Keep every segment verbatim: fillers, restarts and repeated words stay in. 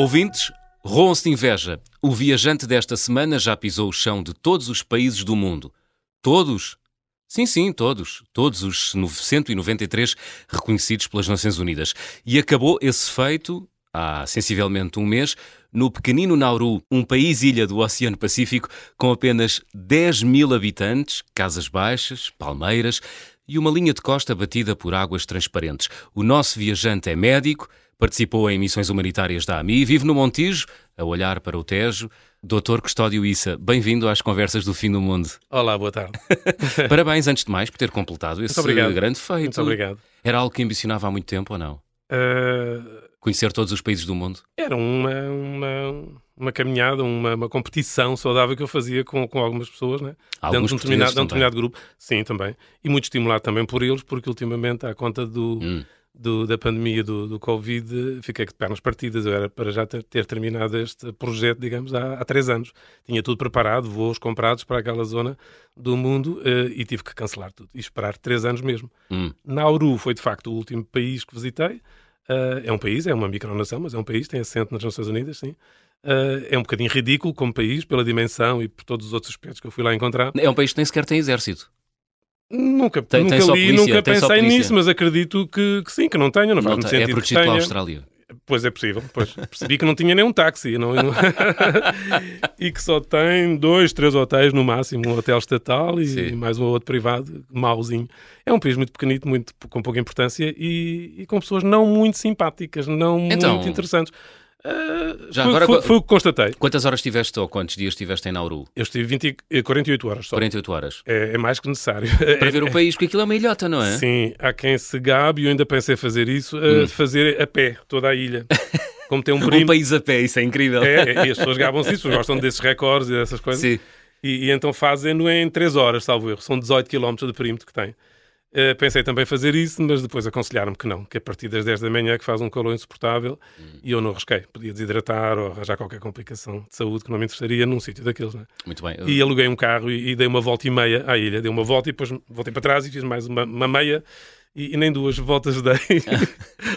Ouvintes, roam-se de inveja. O viajante desta semana já pisou o chão de todos os países do mundo. Todos? Sim, sim, todos. Todos os cento e noventa e três reconhecidos pelas Nações Unidas. E acabou esse feito, há sensivelmente um mês, no pequenino Nauru, um país-ilha do Oceano Pacífico, com apenas dez mil habitantes, casas baixas, palmeiras e uma linha de costa batida por águas transparentes. O nosso viajante é médico, participou em missões humanitárias da A M I e vive no Montijo, a olhar para o Tejo. doutor Custódio Issa, bem-vindo às Conversas do Fim do Mundo. Olá, boa tarde. Parabéns, antes de mais, por ter completado esse grande feito. Muito obrigado. Era algo que ambicionava há muito tempo ou não? Uh... Conhecer todos os países do mundo? Era uma, uma, uma caminhada, uma, uma competição saudável que eu fazia com, com algumas pessoas, né? Alguns dentro de um determinado grupo. Sim, também. E muito estimulado também por eles, porque ultimamente, à conta do... Hum. Do, da pandemia do, do Covid, fiquei de pernas partidas. Eu era para já ter, ter terminado este projeto, digamos, há, há três anos. Tinha tudo preparado, voos comprados para aquela zona do mundo uh, e tive que cancelar tudo e esperar três anos mesmo. Hum. Nauru foi, de facto, o último país que visitei. Uh, é um país, é uma micronação, mas é um país, tem assento nas Nações Unidas, sim. Uh, é um bocadinho ridículo como país, pela dimensão e por todos os outros aspectos que eu fui lá encontrar. É um país que nem sequer tem exército. Nunca, tem, nunca tem li, polícia, nunca pensei nisso, mas acredito que, que sim, que não tenha, não faz muito sentido. É protegido pela Austrália. Pois é possível, pois percebi que não tinha nenhum táxi não, não... e que só tem dois, três hotéis no máximo, um hotel estatal e sim. mais um outro privado, mauzinho. É um país muito pequenito, muito, com pouca importância e, e com pessoas não muito simpáticas, não então... muito interessantes. Uh, Já foi, agora, foi, foi o que constatei. Quantas horas estiveste ou quantos dias estiveste em Nauru? Eu estive vinte, quarenta e oito horas só. quarenta e oito horas. É, é mais que necessário. Para ver o país, porque aquilo é uma ilhota, não é? Sim, há quem se gabe, eu ainda pensei fazer isso, hum. uh, fazer a pé toda a ilha. Como tem um primo. Um país a pé, isso é incrível. É, é e as pessoas gabam-se isso, gostam desses recordes e dessas coisas. Sim. E, e então fazem-no em três horas, salvo erro. São dezoito quilómetros de perímetro que tem. Uh, pensei também fazer isso, mas depois aconselharam-me que não, que a partir das dez da manhã que faz um calor insuportável hum. e eu não arrisquei. Podia desidratar ou arranjar qualquer complicação de saúde que não me interessaria num sítio daqueles, não é? Muito bem. Eu... E aluguei um carro e, e dei uma volta e meia à ilha. Dei uma volta e depois voltei para trás e fiz mais uma, uma meia e, e nem duas voltas dei,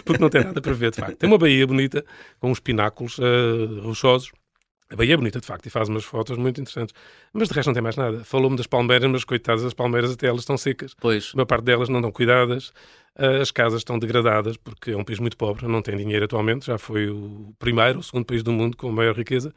porque não tem nada para ver, de facto. Tem uma baía bonita, com uns pináculos uh, rochosos. A Bahia é bonita, de facto, e faz umas fotos muito interessantes. Mas de resto não tem mais nada. Falou-me das palmeiras, mas coitadas, as palmeiras até elas estão secas. Pois. Uma parte delas não estão cuidadas. As casas estão degradadas, porque é um país muito pobre, não tem dinheiro atualmente. Já foi o primeiro, o segundo país do mundo com maior riqueza,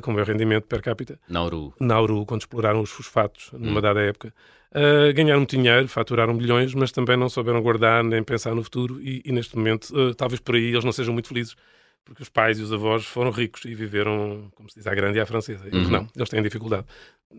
com maior rendimento per capita. Nauru. Nauru, quando exploraram os fosfatos, numa hum. dada época. Uh, ganharam muito dinheiro, faturaram milhões, mas também não souberam guardar nem pensar no futuro. E, e neste momento, uh, talvez por aí, eles não sejam muito felizes. Porque os pais e os avós foram ricos e viveram, como se diz, à grande e à francesa. Eles uhum. não, eles têm dificuldade.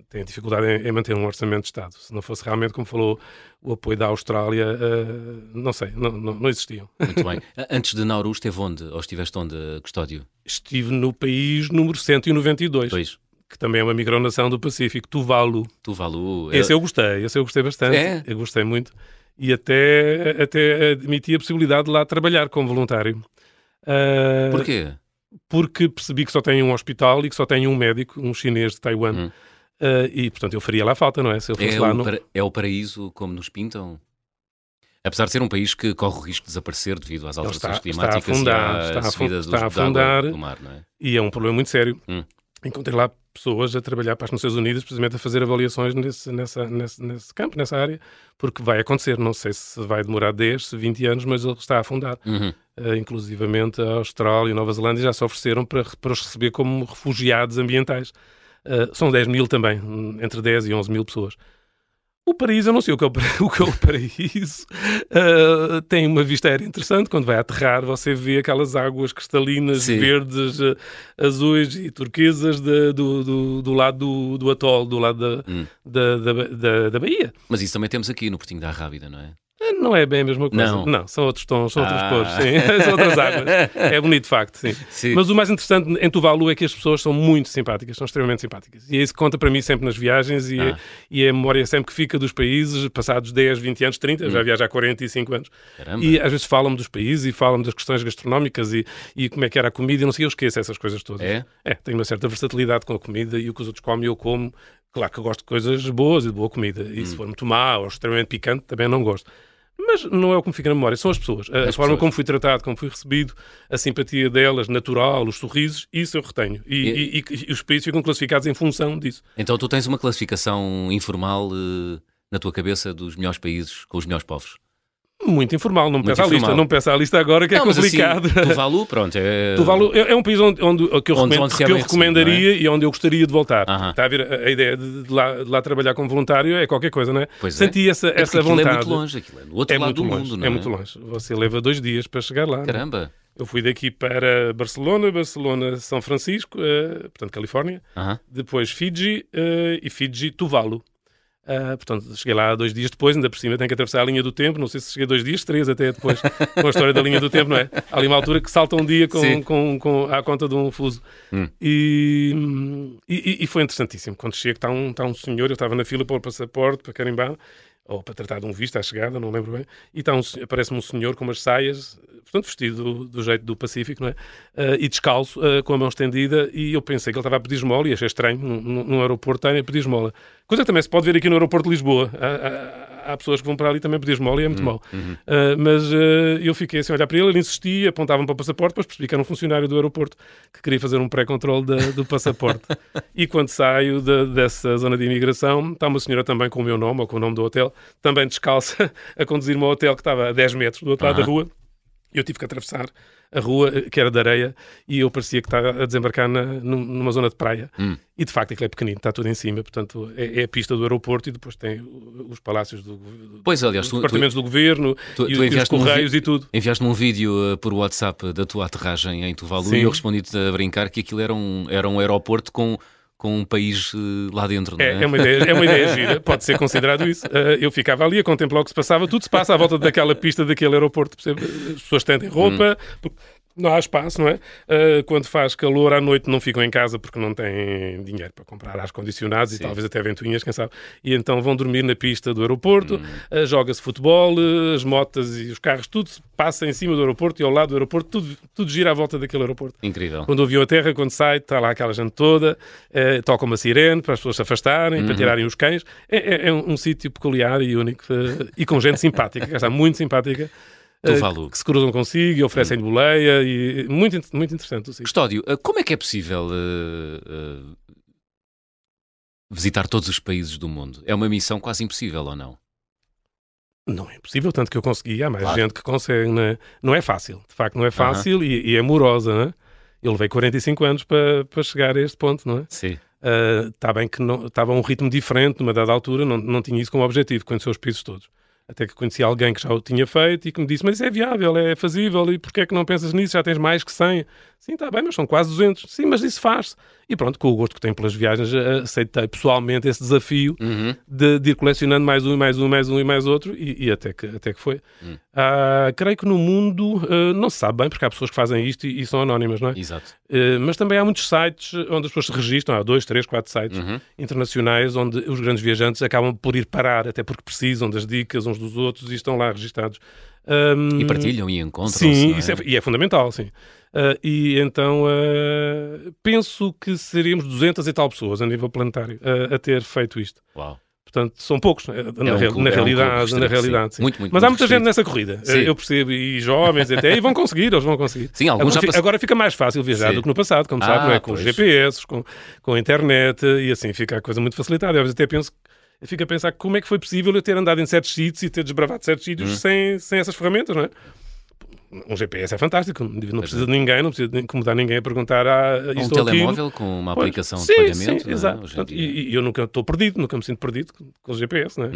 Têm dificuldade em, em manter um orçamento de Estado. Se não fosse realmente, como falou, o apoio da Austrália, uh, não sei, não, não, não existiam. Muito bem. Antes de Nauru, esteve onde? Ou estiveste onde, Custódio? Estive no país número cento e noventa e dois. Pois. Que também é uma micronação do Pacífico, Tuvalu. Tuvalu. Esse eu gostei, esse eu gostei bastante. É? Eu gostei muito. E até, até admiti a possibilidade de lá trabalhar como voluntário. Uh, Porquê? Porque percebi que só tem um hospital e que só tem um médico, um chinês de Taiwan. Hum. Uh, e, portanto, eu faria lá falta, não é? Se eu fosse é, lá, o não... para... é o paraíso como nos pintam? Apesar de ser um país que corre o risco de desaparecer devido às alterações climáticas e à subida do mar, não é? E é um problema muito sério. Hum. Encontrei lá pessoas a trabalhar para as Nações Unidas, precisamente a fazer avaliações nesse, nessa, nesse, nesse campo, nessa área, porque vai acontecer, não sei se vai demorar dez, vinte anos, mas ele está a afundar. Uhum. Uh, inclusivamente a Austrália e a Nova Zelândia já se ofereceram para, para os receber como refugiados ambientais. Uh, são dez mil também, entre dez e onze mil pessoas. O paraíso, eu não sei o que é o paraíso, uh, tem uma vista aérea interessante. Quando vai aterrar, você vê aquelas águas cristalinas, sim, verdes, uh, azuis e turquesas de, do, do, do lado do, do atol, do lado da, hum. da, da, da, da Bahia. Mas isso também temos aqui no Portinho da Arrábida, não é? Não é bem a mesma coisa. Não, não são outros tons, são outras ah. cores, sim. São outras águas. É bonito, de facto, sim. sim. Mas o mais interessante em Tuvalu é que as pessoas são muito simpáticas, são extremamente simpáticas. E é isso que conta para mim sempre nas viagens e, ah. é, e é a memória sempre que fica dos países, passados dez, vinte anos, trinta, hum. eu já viajo há quarenta e cinco anos. Caramba. E às vezes falam-me dos países e falam-me das questões gastronómicas e, e como é que era a comida e não sei, eu esqueço essas coisas todas. É? É, tenho uma certa versatilidade com a comida e o que os outros comem eu como. Claro que eu gosto de coisas boas e de boa comida. E hum. se for muito má ou extremamente picante, também não gosto. Mas não é o que me fica na memória, são as pessoas. A as forma pessoas. como fui tratado, como fui recebido, a simpatia delas, natural, os sorrisos, isso eu retenho. E, e... e, e os países ficam classificados em função disso. Então tu tens uma classificação informal uh, na tua cabeça dos melhores países com os melhores povos? Muito informal, não me peça a lista, não peça a lista agora que não, é complicado. Assim, Tuvalu, pronto. É... Tuvalu é, é um país onde, onde, que eu, onde, recomendo, onde que eu recomendaria é? e onde eu gostaria de voltar. Uh-huh. Está a ver, a ideia de, de, lá, de lá trabalhar como voluntário é qualquer coisa, não é? Pois Senti é. essa, é essa vontade. É muito longe, aquilo é no outro é lado do longe, mundo, não é? É muito longe, você leva dois dias para chegar lá. Caramba! Eu fui daqui para Barcelona, Barcelona, São Francisco, uh, portanto, Califórnia, uh-huh. depois Fiji uh, e Fiji, Tuvalu. Uh, portanto, cheguei lá dois dias depois, ainda por cima tenho que atravessar a linha do tempo, não sei se cheguei dois dias, três até depois, com a história da linha do tempo, não é? Há ali uma altura que salta um dia com, com, com, à conta de um fuso. Hum. E, e, e foi interessantíssimo. Quando chego, está um, está um senhor, eu estava na fila para o passaporte, para carimbar, ou para tratar de um visto à chegada, não lembro bem, e está um, aparece-me um senhor com umas saias, portanto vestido do, do jeito do Pacífico, não é? Uh, e descalço, uh, com a mão estendida, e eu pensei que ele estava a pedir esmola, e achei estranho, num, num aeroporto estarem a pedir esmola. Coisa que também se pode ver aqui no aeroporto de Lisboa, há, há, há pessoas que vão para ali também pedir esmola e é muito uhum. mau. Uh, mas uh, eu fiquei assim a olhar para ele, ele insistia, apontavam para o passaporte, depois percebi que era um funcionário do aeroporto que queria fazer um pré-controle da, do passaporte. E quando saio de, dessa zona de imigração, está uma senhora também com o meu nome, ou com o nome do hotel, também descalça, a conduzir-me ao hotel que estava a dez metros do outro lado uhum. da rua. Eu tive que atravessar a rua, que era de areia, e eu parecia que estava a desembarcar na, numa zona de praia. Hum. E, de facto, aquilo é pequenino, está tudo em cima. Portanto, é, é a pista do aeroporto e depois tem os palácios do, do, pois, aliás, dos departamentos tu, do governo, tu, e, tu e os correios um, e tudo. Enviaste-me um vídeo por WhatsApp da tua aterragem em Tuvalu. Sim. E eu respondi-te a brincar que aquilo era um, era um aeroporto com... com um país lá dentro, não é? É, é, uma ideia, é uma ideia gira, pode ser considerado isso. Eu ficava ali a contemplar o que se passava, tudo se passa à volta daquela pista, daquele aeroporto, percebe? As pessoas tendem roupa, hum. não há espaço, não é? Quando faz calor à noite não ficam em casa porque não têm dinheiro para comprar ar-condicionados e talvez até ventoinhas, quem sabe, e então vão dormir na pista do aeroporto, hum. joga-se futebol, as motas e os carros, tudo se passa em cima do aeroporto e ao lado do aeroporto, tudo, tudo gira à volta daquele aeroporto. Incrível. Quando o avião aterra, quando sai, está lá aquela gente toda, eh, toca uma sirene para as pessoas se afastarem, uhum. para tirarem os cães. É, é, é um, um sítio peculiar e único eh, e com gente simpática, que está muito simpática. Tuvalu. Que se cruzam consigo e oferecem-lhe boleia e muito, muito interessante. Custódio, como é que é possível uh, uh, visitar todos os países do mundo? É uma missão quase impossível, ou não? Não é impossível, tanto que eu consegui. Há mais claro. gente que consegue, não é? Não é fácil, de facto não é fácil, uh-huh. e, e é morosa, não é? Eu levei quarenta e cinco anos para, para chegar a este ponto, não é? Sim. Está uh, bem que estava a um ritmo diferente numa dada altura, não, não tinha isso como objetivo, conhecer os países todos. Até que conheci alguém que já o tinha feito e que me disse, mas isso é viável, é fazível, e porquê é que não pensas nisso, já tens mais que cem? Sim, está bem, mas são quase duzentos. Sim, mas isso faz-se. E pronto, com o gosto que tenho pelas viagens, aceitei pessoalmente esse desafio uhum. de, de ir colecionando mais um e mais um, mais um e mais outro, e, e até, que, até que foi. Uhum. Ah, creio que no mundo, uh, não se sabe bem, porque há pessoas que fazem isto e, e são anónimas, não é? Exato. Uh, mas também há muitos sites onde as pessoas se registram, há dois, três, quatro sites uhum. internacionais, onde os grandes viajantes acabam por ir parar, até porque precisam das dicas uns dos outros e estão lá registados. Um, e partilham e encontram-se. Sim, isso é? É, e é fundamental, sim. Uh, e então uh, penso que seríamos duzentas e tal pessoas a nível planetário uh, a ter feito isto. Uau. Portanto, são poucos, é na, um real, clube, na realidade. É um restrito, na realidade sim. Sim. Muito, muito, mas muito há muita restrito. gente nessa corrida, sim. eu percebo, e jovens até, e vão conseguir, eles vão conseguir. Sim, alguns agora, já pass... agora fica mais fácil viajar sim. do que no passado, como ah, sabe, não é? Com os G P S, com, com a internet, e assim fica a coisa muito facilitada. Eu até penso... Eu fico a pensar como é que foi possível eu ter andado em certos sítios e ter desbravado certos sítios uhum. sem, sem essas ferramentas, não é? Um G P S é fantástico, não precisa de ninguém, não precisa de incomodar ninguém a perguntar ah, um estou telemóvel aqui. Com uma aplicação pois, de sim, pagamento. Sim, exato. Portanto, e, e eu nunca estou perdido, nunca me sinto perdido com o G P S, não é? Hum,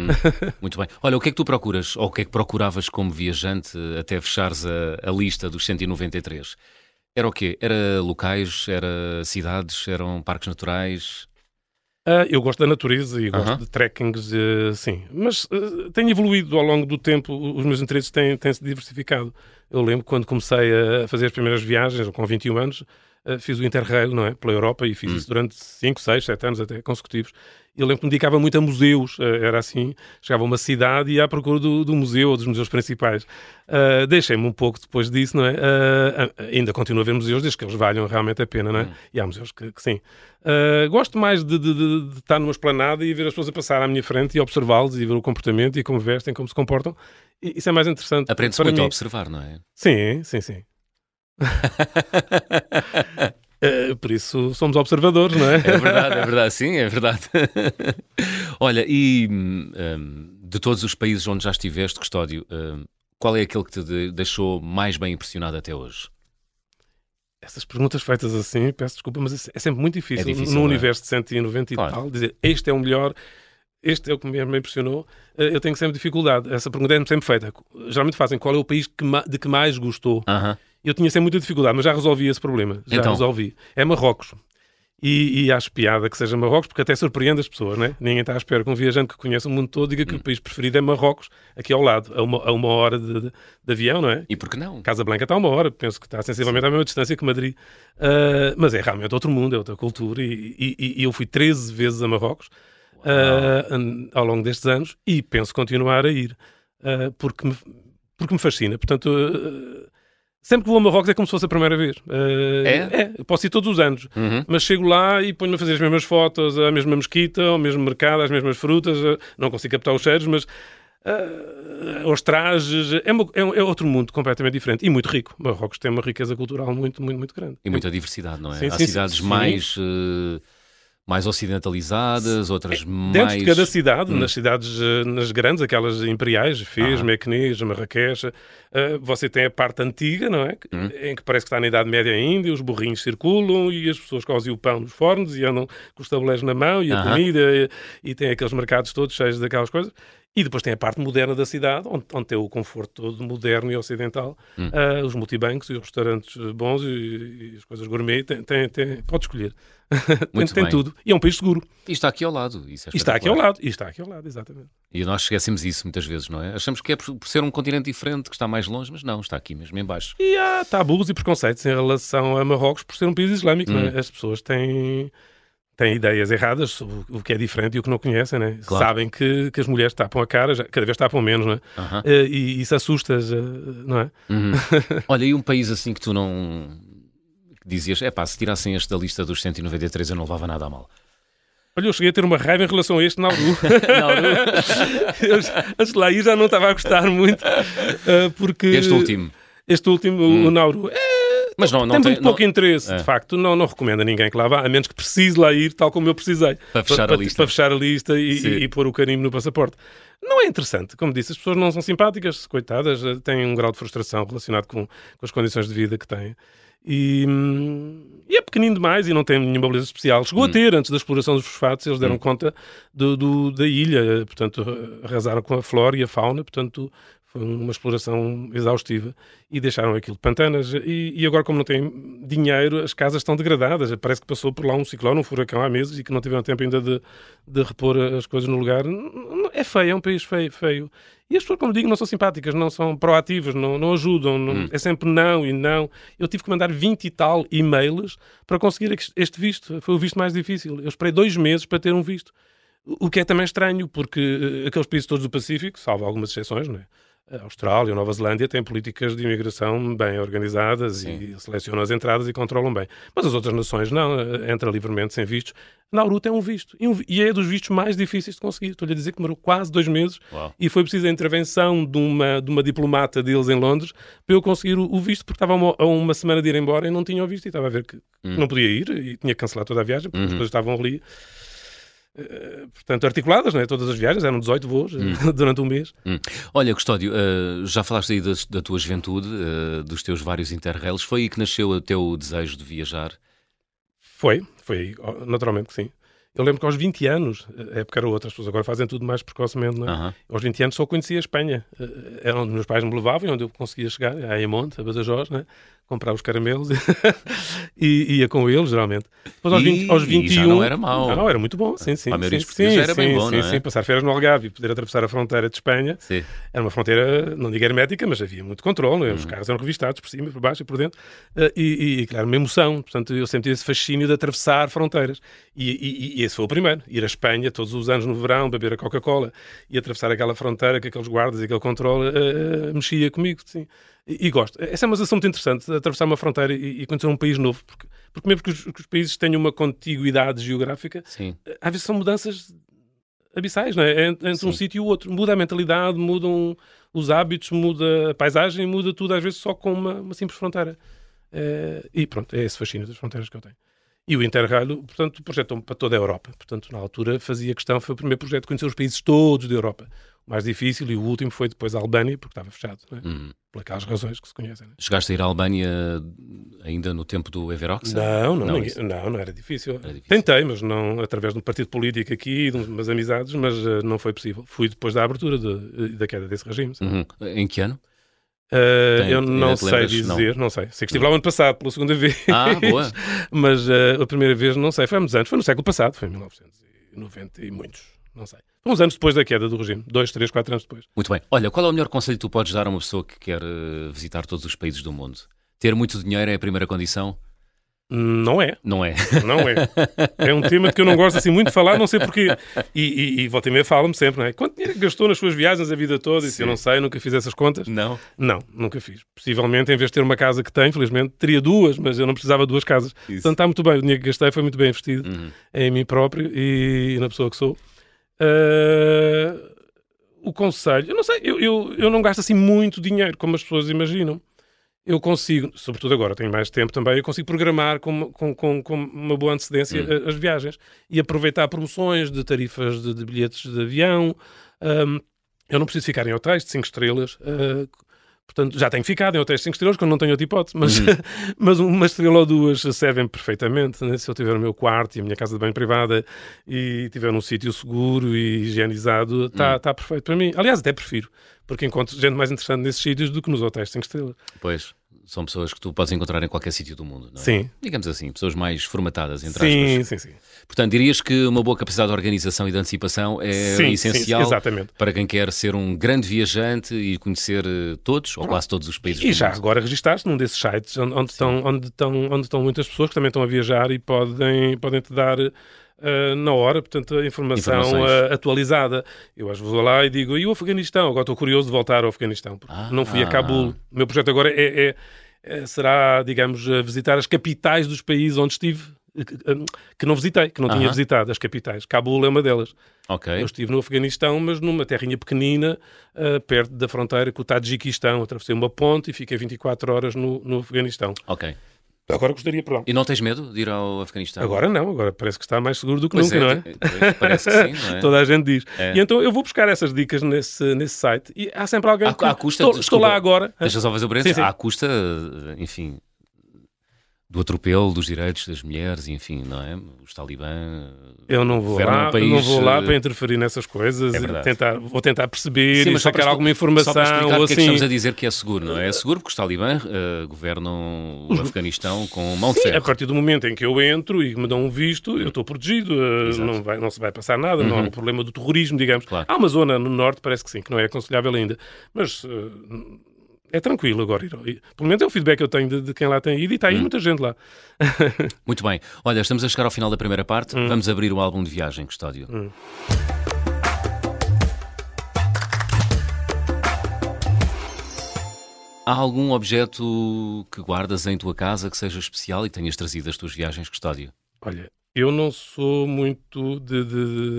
muito bem. Olha, o que é que tu procuras, ou o que é que procuravas como viajante até fechares a, a lista dos cento e noventa e três? Era o quê? Era locais, era cidades, eram parques naturais... Uh, eu gosto da natureza e uh-huh. gosto de trekkings, uh, sim. Mas uh, tenho evoluído ao longo do tempo, os meus interesses têm, têm-se diversificado. Eu lembro quando comecei a fazer as primeiras viagens, com vinte e um anos, fiz o Interrail, não é? Pela Europa, e fiz hum. isso durante cinco, seis, sete anos até consecutivos. Eu lembro que me dedicava muito a museus, era assim, chegava a uma cidade e ia à procura do, do museu, ou dos museus principais. Uh, Deixei-me um pouco depois disso, não é? Uh, ainda continuo a ver museus, desde que eles valham realmente a pena, não é? Hum. E há museus que, que sim. Uh, gosto mais de, de, de, de estar numa esplanada e ver as pessoas a passar à minha frente e observá-los e ver o comportamento e como vestem, como se comportam. E isso é mais interessante. Aprende-se muito mim. a observar, não é? Sim, sim, sim. Uh, por isso somos observadores, não é? É verdade, é verdade, sim, é verdade. Olha, e um, de todos os países onde já estiveste, Custódio, um, qual é aquele que te deixou mais bem impressionado até hoje? Essas perguntas feitas assim, peço desculpa, mas é sempre muito difícil, é difícil num universo de cento e noventa e claro. tal, dizer este é o melhor, este é o que me impressionou. Eu tenho sempre dificuldade, essa pergunta é sempre feita. Geralmente fazem qual é o país que de que mais gostou. Aham. Uh-huh. Eu tinha sempre muita dificuldade, mas já resolvi esse problema. Já então. resolvi. É Marrocos. E, e acho piada que seja Marrocos, porque até surpreende as pessoas, não é? Ninguém está à espera que um viajante que conhece o mundo todo diga que hum. o país preferido é Marrocos, aqui ao lado, a uma, a uma hora de, de, de avião, não é? E por que não? Casa Blanca está a uma hora, penso que está sensivelmente Sim. à mesma distância que Madrid. Uh, mas é realmente outro mundo, é outra cultura. E, e, e eu fui treze vezes a Marrocos uh, ao longo destes anos e penso continuar a ir, uh, porque, me, porque me fascina. Portanto... Uh, Sempre que vou a Marrocos é como se fosse a primeira vez. Uh, é? É, posso ir todos os anos, uhum. mas chego lá e ponho-me a fazer as mesmas fotos, a mesma mesquita, ao mesmo mercado, as mesmas frutas, uh, não consigo captar os cheiros, mas uh, os trajes, é, uma, é, é outro mundo completamente diferente e muito rico. Marrocos tem uma riqueza cultural muito, muito, muito grande. E muita é. diversidade, não é? Sim, Há sim, cidades sim. mais... Uh... mais ocidentalizadas, outras mais... Dentro de cada cidade, hum. nas cidades nas grandes, aquelas imperiais, Fez, ah. Meknês, Marrakech, uh, você tem a parte antiga, não é? Hum. Em que parece que está na Idade Média ainda, e os burrinhos circulam e as pessoas cozem o pão nos fornos e andam com os tabuleiros na mão e a ah. comida e, e tem aqueles mercados todos cheios daquelas coisas. E depois tem a parte moderna da cidade, onde, onde tem o conforto todo moderno e ocidental, hum. uh, os multibancos e os restaurantes bons e, e as coisas gourmet, tem, tem, tem, pode escolher. tem, tem tudo. E é um país seguro. E está aqui ao lado. Isso é e está aqui ao lado, e está aqui ao lado, exatamente. E nós esquecemos isso muitas vezes, não é? Achamos que é por, por ser um continente diferente, que está mais longe, mas não, está aqui mesmo em baixo. E há tabus e preconceitos em relação a Marrocos por ser um país islâmico, hum. não é? As pessoas têm... têm ideias erradas sobre o que é diferente e o que não conhecem, né? Claro. Sabem que, que as mulheres tapam a cara, já, cada vez tapam menos, não é? Uh-huh. E, e isso assusta, não é? Uhum. Olha, e um país assim que tu não... dizias, é pá, se tirassem este da lista dos cento e noventa e três eu não levava nada a mal. Olha, eu cheguei a ter uma raiva em relação a este Nauru. Nauru? Antes de lá ir já não estava a gostar muito, porque... Este último? Este último, hum. o Nauru... É... Mas não, não tem, tem muito pouco não... interesse, é. de facto. Não, não recomendo a ninguém que lá vá, a menos que precise lá ir, tal como eu precisei. Para fechar, para, a, lista. Para fechar a lista e, e, e pôr o carimbo no passaporte. Não é interessante. Como disse, as pessoas não são simpáticas, coitadas, têm um grau de frustração relacionado com, com as condições de vida que têm. E, e é pequenino demais e não tem nenhuma beleza especial. Chegou hum. a ter, antes da exploração dos fosfatos, eles deram hum. conta do, do, da ilha. Portanto, arrasaram com a flora e a fauna, portanto... Foi uma exploração exaustiva e deixaram aquilo de pantanas. E, e agora, como não têm dinheiro, as casas estão degradadas. Parece que passou por lá um ciclone, um furacão há meses e que não tiveram tempo ainda de, de repor as coisas no lugar. É feio, é um país feio. feio. E as pessoas, como digo, não são simpáticas, não são proativas, não, não ajudam. Não, hum. É sempre não e não. Eu tive que mandar vinte e tal e-mails para conseguir este visto. Foi o visto mais difícil. Eu esperei dois meses para ter um visto. O que é também estranho, porque aqueles países todos do Pacífico, salvo algumas exceções, não é? A Austrália, a Nova Zelândia têm políticas de imigração bem organizadas Sim. e selecionam as entradas e controlam bem. Mas as outras nações não, entra livremente sem vistos. Nauru tem um visto e, um, e é dos vistos mais difíceis de conseguir. Estou-lhe a dizer que demorou quase dois meses Uau. E foi preciso a intervenção de uma, de uma diplomata deles em Londres para eu conseguir o, o visto, porque estava a uma, a uma semana de ir embora e não tinha o visto e estava a ver que hum. não podia ir e tinha que cancelar toda a viagem porque uhum. as coisas estavam ali. Uh, portanto, articuladas, não é? Todas as viagens, eram dezoito voos hum. durante um mês. Hum. Olha, Custódio, uh, já falaste aí das, da tua juventude, uh, dos teus vários interrails, foi aí que nasceu o teu desejo de viajar? Foi, foi aí, naturalmente que sim. Eu lembro que aos vinte anos, a época era outra, as pessoas agora fazem tudo mais precocemente, não é? Uhum. Aos vinte anos só conhecia a Espanha. Era onde meus pais me levavam e onde eu conseguia chegar, a Ayamonte, a Badajoz, não é? comprar os caramelos e ia com ele, geralmente. Depois, aos, e, vinte, aos vinte e um... já não era mau. Não, não, era muito bom, sim, sim. Para a maioria dos portugueses era sim, bem bom, sim, não é? Sim, sim, passar férias no Algarve e poder atravessar a fronteira de Espanha. Sim. Era uma fronteira, não digo hermética, mas havia muito controle, uhum. Os carros eram revistados por cima, por baixo e por dentro. E, e claro, uma emoção. Portanto, eu sempre tive esse fascínio de atravessar fronteiras. E, e, e esse foi o primeiro. Ir à Espanha todos os anos no verão, beber a Coca-Cola e atravessar aquela fronteira que aqueles guardas e aquele controle uh, mexia comigo, sim. E, e gosto. Essa é uma situação muito interessante, atravessar uma fronteira e, e conhecer um país novo. Porque, porque mesmo que os, que os países tenham uma contiguidade geográfica, sim, às vezes são mudanças abissais, não é? Entre sim, um sítio e o outro. Muda a mentalidade, mudam os hábitos, muda a paisagem, muda tudo, às vezes só com uma, uma simples fronteira. É, e pronto, é esse fascínio das fronteiras que eu tenho. E o Interrail, portanto, projetou-me para toda a Europa. Portanto, na altura fazia questão, foi o primeiro projeto de conhecer os países todos da Europa. O mais difícil e o último foi depois a Albânia, porque estava fechado, não é? Hum. Por aquelas razões que se conhecem. Né? Chegaste a ir à Albânia ainda no tempo do Enver Hoxha? Não, não, não, ninguém, não, não era, difícil. era difícil. Tentei, mas não através de um partido político aqui, de umas amizades, mas uh, não foi possível. Fui depois da abertura, de, da queda desse regime. Uhum. Em que ano? Uh, Tem, eu não sei dizer, não. não sei. Sei que estive não. lá o ano passado, pela segunda vez. Ah, boa. Mas uh, a primeira vez, não sei, foi há muitos anos, foi no século passado, foi em mil novecentos e noventa e muitos, não sei. Uns anos depois da queda do regime, dois, três, quatro anos depois. Muito bem. Olha, qual é o melhor conselho que tu podes dar a uma pessoa que quer uh, visitar todos os países do mundo? Ter muito dinheiro é a primeira condição? Não é. Não é. Não é. É um tema que eu não gosto assim muito de falar, não sei porquê. E, e, e volta e meia fala-me sempre, não é? Quanto dinheiro gastou nas suas viagens a vida toda? E se eu não sei, nunca fiz essas contas? Não. Não, nunca fiz. Possivelmente, em vez de ter uma casa que tenho, felizmente, teria duas, mas eu não precisava de duas casas. Isso. Portanto, está muito bem. O dinheiro que gastei foi muito bem investido uhum. em mim próprio e na pessoa que sou. Uh, o conselho, eu não sei, eu, eu, eu não gasto assim muito dinheiro, como as pessoas imaginam. Eu consigo, sobretudo agora, tenho mais tempo também, eu consigo programar com, com, com, com uma boa antecedência hum. as viagens e aproveitar promoções de tarifas de, de bilhetes de avião. Um, eu não preciso ficar em hotéis de cinco estrelas, uh, portanto, já tenho ficado em hotéis de cinco estrelas quando não tenho outra hipótese, mas, hum. mas uma estrela ou duas servem perfeitamente, né? Se eu tiver o meu quarto e a minha casa de banho privada e tiver num sítio seguro e higienizado, está hum. tá perfeito para mim. Aliás, até prefiro, porque encontro gente mais interessante nesses sítios do que nos hotéis de cinco estrelas. Pois. São pessoas que tu podes encontrar em qualquer sítio do mundo, não é? Sim. Digamos assim, pessoas mais formatadas, entre sim, aspas. Sim, sim, sim. Portanto, dirias que uma boa capacidade de organização e de antecipação é sim, essencial sim, para quem quer ser um grande viajante e conhecer todos, ou quase todos os países. E, e já agora registaste num desses sites onde, onde, estão, onde, estão, onde estão muitas pessoas que também estão a viajar e podem, podem te dar... Uh, na hora, portanto, a informação uh, atualizada. Eu às vezes vou lá e digo, e o Afeganistão? Agora estou curioso de voltar ao Afeganistão, porque ah, não fui ah, a Cabul. O meu projeto agora é, é, é, será, digamos, visitar as capitais dos países onde estive, que não visitei, que não uh-huh. tinha visitado, as capitais. Cabul é uma delas. Okay. Eu estive no Afeganistão, mas numa terrinha pequenina, uh, perto da fronteira com o Tajiquistão. Atravessei uma ponte e fiquei vinte e quatro horas no, no Afeganistão. Ok. Agora gostaria, perdão. E não tens medo de ir ao Afeganistão? Agora não, agora parece que está mais seguro do que pois nunca, é, não é? Parece que sim, não é? Toda a gente diz. É. E então eu vou buscar essas dicas nesse, nesse site e há sempre alguém à, que... À custa, estou, desculpa, estou lá agora. Deixa só fazer o breve. À custa, enfim, do atropelo dos direitos das mulheres, enfim, não é? Os talibãs... Eu não vou lá, um país... não vou lá para interferir nessas coisas, é tentar, vou tentar perceber sim, e sacar para, alguma informação. Só para explicar ou assim... que é que estamos a dizer que é seguro, não é? É seguro porque os talibãs uh, governam o Afeganistão com mão de ferro. A partir do momento em que eu entro e me dão um visto, eu estou protegido, uh, não, vai, não se vai passar nada, uhum. não há um problema do terrorismo, digamos. Claro. Há uma zona no norte, parece que sim, que não é aconselhável ainda, mas... Uh, é tranquilo agora. Pelo menos é o feedback que eu tenho de, de quem lá tem ido e está aí hum. muita gente lá. Muito bem. Olha, estamos a chegar ao final da primeira parte. Hum. Vamos abrir o álbum de viagem, Custódio. Hum. Há algum objeto que guardas em tua casa que seja especial e que tenhas trazido das tuas viagens, Custódio? Olha... Eu não sou muito, de, de,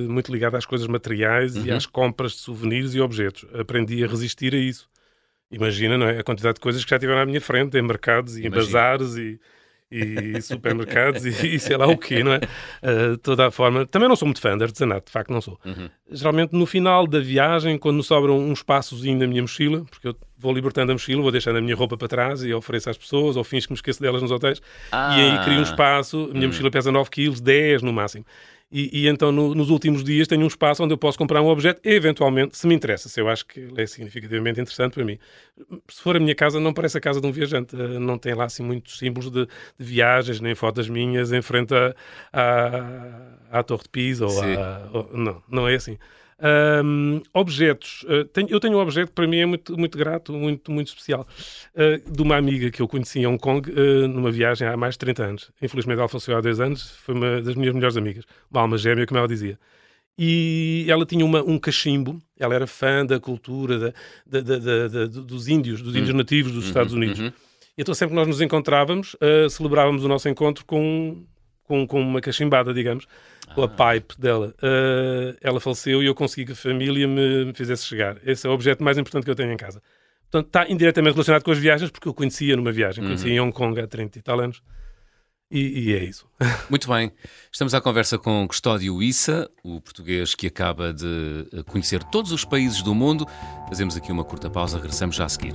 muito ligado às coisas materiais uhum. e às compras de souvenirs e objetos. Aprendi a resistir a isso. Imagina, não é? A quantidade de coisas que já tiveram à minha frente em mercados e em Imagina. bazares e, e supermercados e, e sei lá o quê, não é? Uh, toda a forma. Também não sou muito fã de artesanato, de facto não sou. Uhum. Geralmente no final da viagem, quando me sobram um espaçozinho na minha mochila, porque eu vou libertando a mochila, vou deixando a minha roupa para trás e ofereço às pessoas, ou finjo que me esqueço delas nos hotéis, ah. e aí crio um espaço, a minha uhum. mochila pesa nove quilos, dez no máximo. e, e então no, nos últimos dias tenho um espaço onde eu posso comprar um objeto, eventualmente, se me interessa, se eu acho que ele é significativamente interessante para mim. Se for a minha casa, não parece a casa de um viajante, não tem lá assim muitos símbolos de, de viagens, nem fotos minhas em frente à a, a, a Torre de Pisa, ou a, ou, não, não é assim. Um, objetos. Uh, tenho, eu tenho um objeto que para mim é muito, muito grato, muito, muito especial, uh, de uma amiga que eu conheci em Hong Kong, uh, numa viagem há mais de trinta anos. Infelizmente ela faleceu há dois anos, foi uma das minhas melhores amigas, uma alma gêmea, como ela dizia. E ela tinha uma, um cachimbo, ela era fã da cultura da, da, da, da, da, dos índios, dos índios nativos dos Estados Unidos. Uhum. Então sempre que nós nos encontrávamos, uh, celebrávamos o nosso encontro com... Com, com uma cachimbada, digamos, ah. com a pipe dela. Uh, ela faleceu e eu consegui que a família me, me fizesse chegar. Esse é o objeto mais importante que eu tenho em casa. Portanto, está indiretamente relacionado com as viagens, porque eu conhecia numa viagem, uhum. conhecia em Hong Kong há trinta e tal anos. E, e é isso. Muito bem. Estamos à conversa com Custódio Issa, o português que acaba de conhecer todos os países do mundo. Fazemos aqui uma curta pausa, regressamos já a seguir.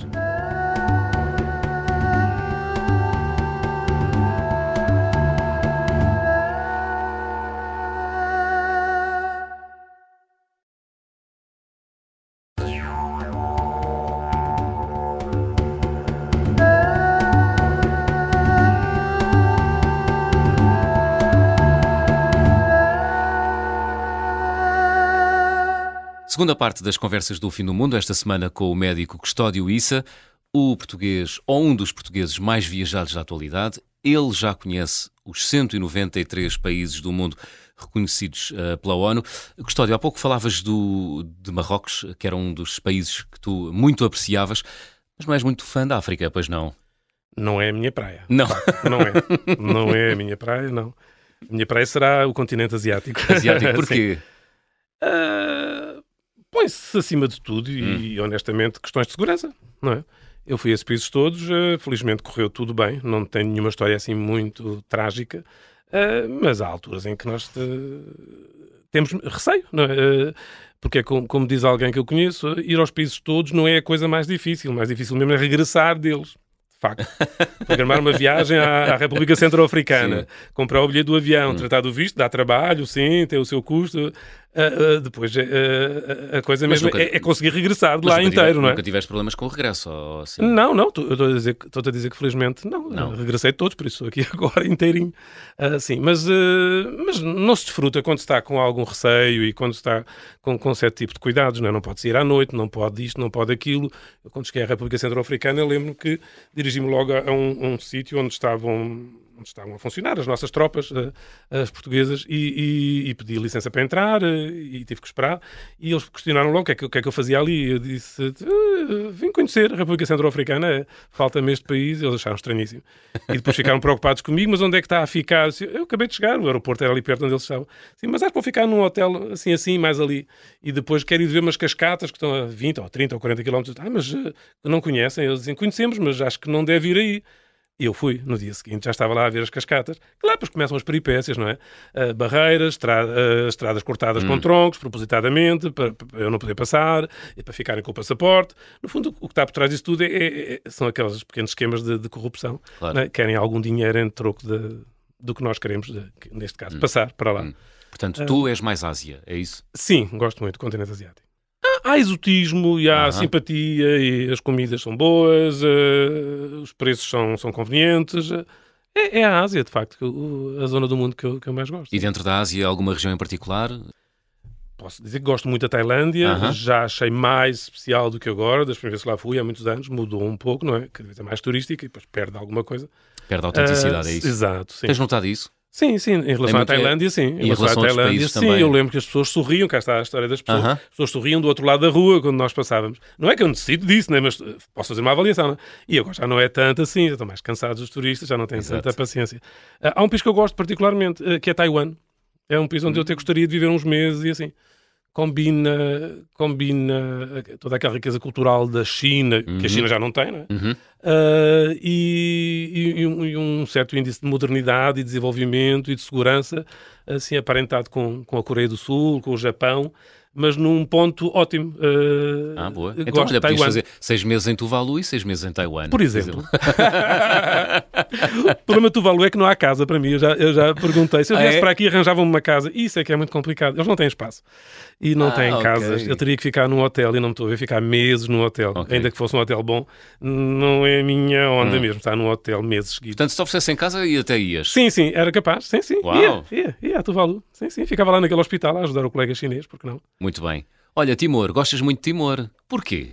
Segunda parte das conversas do Fim do Mundo, esta semana com o médico Custódio Issa, o português, ou um dos portugueses mais viajados da atualidade. Ele já conhece os cento e noventa e três países do mundo reconhecidos uh, pela ONU. Custódio, há pouco falavas do, de Marrocos, que era um dos países que tu muito apreciavas, mas não és muito fã da África, pois não? Não é a minha praia. Não. Não é. Não é a minha praia, não. A minha praia será o continente asiático. Asiático, porquê? Ah... Põe-se acima de tudo e, hum. honestamente, questões de segurança, não é? Eu fui a esses países todos, uh, felizmente correu tudo bem, não tenho nenhuma história assim muito trágica, uh, mas há alturas em que nós te... temos receio, não é? Uh, porque é como, como diz alguém que eu conheço, ir aos países todos não é a coisa mais difícil, mais difícil mesmo é regressar deles. Facto. Programar uma viagem à, à República Centro-Africana, sim. comprar o bilhete do avião, hum. tratar do visto, dá trabalho, sim, tem o seu custo. Uh, uh, depois uh, uh, a coisa mesmo nunca, é, é conseguir regressar de lá inteiro, tive, não é? Nunca tiveste problemas com o regresso? Ou assim? Não, não, estou-te a dizer que felizmente não, não. regressei todos, por isso estou aqui agora inteirinho. Uh, sim, mas, uh, mas não se desfruta quando se está com algum receio e quando se está com, com certo tipo de cuidados, não é? Não pode sair à noite, não pode isto, não pode aquilo. Eu, quando cheguei à República Centro-Africana, eu lembro-me que dirigi-me logo a um, um sítio onde estavam, onde estavam a funcionar as nossas tropas, uh, as portuguesas, e, e, e pedi licença para entrar, uh, e tive que esperar, e eles questionaram logo o que é que, que, é que eu fazia ali, eu disse, uh, vim conhecer a República Centro-Africana, falta-me este país, eles acharam estranhíssimo, e depois ficaram preocupados comigo, mas onde é que está a ficar? Eu acabei de chegar, o aeroporto era ali perto onde eles estavam, sim, mas acho que vou ficar num hotel assim, assim, mais ali, e depois quero ir ver umas cascatas que estão a vinte, ou trinta, ou quarenta quilómetros, ah, mas uh, não conhecem, eles dizem, conhecemos, mas acho que não deve ir aí. E eu fui, no dia seguinte, já estava lá a ver as cascatas. Claro, pois começam as peripécias, não é? Uh, barreiras, tra- uh, estradas cortadas hum. com troncos, propositadamente, para, para eu não poder passar, e para ficarem com o passaporte. No fundo, o que está por trás disso tudo é, é, é, são aqueles pequenos esquemas de, de corrupção. Claro. Não é? Querem algum dinheiro em troco de, do que nós queremos, de, que, neste caso, hum. passar para lá. Hum. Portanto, tu uh, és mais Ásia, é isso? Sim, gosto muito do continente asiático. Há exotismo e há uhum. simpatia e as comidas são boas, uh, os preços são, são convenientes. É, é a Ásia, de facto, que eu, a zona do mundo que eu, que eu mais gosto. E dentro da Ásia, alguma região em particular? Posso dizer que gosto muito da Tailândia, uhum. já achei mais especial do que agora, das primeiras vezes que lá fui há muitos anos, mudou um pouco, não é? Cada vez é mais turística e depois perde alguma coisa. Perde a autenticidade, uh, é isso? Exato, sim. Tens notado isso? Sim, sim, em relação muito... à Tailândia, sim. Em, em relação, relação à Tailândia, sim, também. Eu lembro que as pessoas sorriam, cá está a história das pessoas, uh-huh. as pessoas sorriam do outro lado da rua quando nós passávamos. Não é que eu necessito disso, né? Mas posso fazer uma avaliação, né? E agora já não é tanto assim, já estão mais cansados os turistas, já não têm Exato. Tanta paciência. Uh, há um país que eu gosto particularmente, uh, que é Taiwan. É um país onde hum. eu até gostaria de viver uns meses e assim. Combina, combina toda aquela riqueza cultural da China, uhum. que a China já não tem, não é? Uhum. uh, e, e, e um certo índice de modernidade e desenvolvimento e de segurança, assim aparentado com, com a Coreia do Sul, com o Japão, mas num ponto ótimo. Uh, ah, boa. Então, olha, podias fazer seis meses em Tuvalu e seis meses em Taiwan. Por exemplo. Por exemplo. O problema de Tuvalu é que não há casa para mim. Eu já, eu já perguntei. Se eu viesse ah, é? para aqui, arranjavam-me uma casa. Isso é que é muito complicado. Eles não têm espaço. E não ah, têm okay. casas. Eu teria que ficar num hotel e não me estou a ver ficar meses num hotel. Okay. Ainda que fosse um hotel bom, não é a minha onda hum. mesmo. Estar num hotel meses seguidos. Portanto, se oferecesse em casa, ia até ias. Sim, sim. Era capaz. Sim, sim. Uau. Ia, ia, ia a Tuvalu. Sim, sim. Ficava lá naquele hospital a ajudar o colega chinês, porque não? Muito bem. Olha, Timor, gostas muito de Timor. Porquê?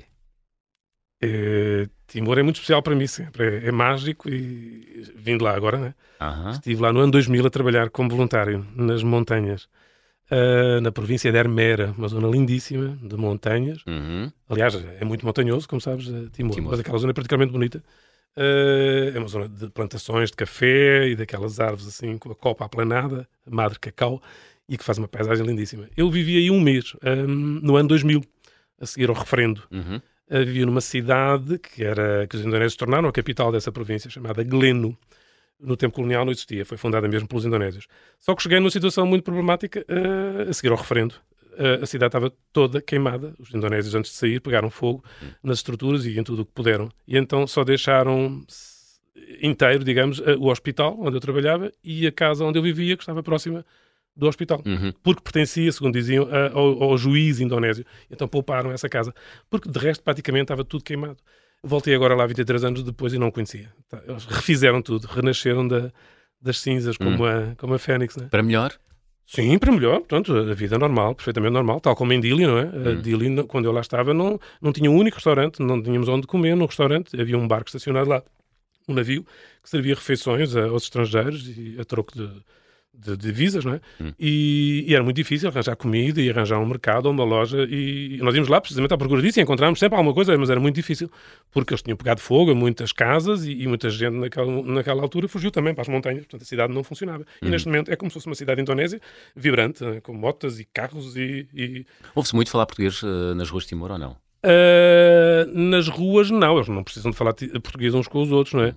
É, Timor é muito especial para mim sempre. É, é mágico e vim de lá agora, né? Uh-huh. Estive lá no ano dois mil a trabalhar como voluntário nas montanhas, uh, na província de Hermera, uma zona lindíssima de montanhas. Uh-huh. Aliás, é muito montanhoso, como sabes, Timor. Timor. Mas aquela zona é particularmente bonita. Uh, é uma zona de plantações de café e daquelas árvores assim com a copa aplanada, madre cacau, e que faz uma paisagem lindíssima. Eu vivi aí um mês, um, no ano dois mil, a seguir ao referendo. Uhum. Uh, vivia numa cidade que, era, que os indonésios tornaram a capital dessa província, chamada Gleno. No tempo colonial não existia, foi fundada mesmo pelos indonésios. Só que cheguei numa situação muito problemática uh, a seguir ao referendo. Uh, a cidade estava toda queimada. Os indonésios, antes de sair, pegaram fogo uhum. nas estruturas e em tudo o que puderam. E então só deixaram inteiro, digamos, o hospital onde eu trabalhava e a casa onde eu vivia, que estava próxima do hospital, uhum. porque pertencia, segundo diziam, ao, ao juiz indonésio. Então pouparam essa casa, porque de resto praticamente estava tudo queimado. Voltei agora lá vinte e três anos depois e não conhecia. Eles refizeram tudo, renasceram da, das cinzas, uhum. como, a, como a Fénix. Né? Para melhor? Sim, para melhor. Portanto, a vida normal, perfeitamente normal, tal como em Dili, não é? Uhum. Dili, quando eu lá estava, não, não tinha um único restaurante, não tínhamos onde comer no restaurante, havia um barco estacionado lá, um navio, que servia refeições aos estrangeiros e a troco de de divisas, não é? Hum. E, e era muito difícil arranjar comida e arranjar um mercado ou uma loja, e nós íamos lá precisamente à procura disso e encontramos sempre alguma coisa, mas era muito difícil, porque eles tinham pegado fogo a muitas casas e, e muita gente naquela, naquela altura fugiu também para as montanhas, portanto a cidade não funcionava. Hum. E neste momento é como se fosse uma cidade indonésia vibrante, com motas e carros e... e... Ouve-se muito falar português uh, nas ruas de Timor ou não? Uh, nas ruas não, eles não precisam de falar português uns com os outros, não é? Hum.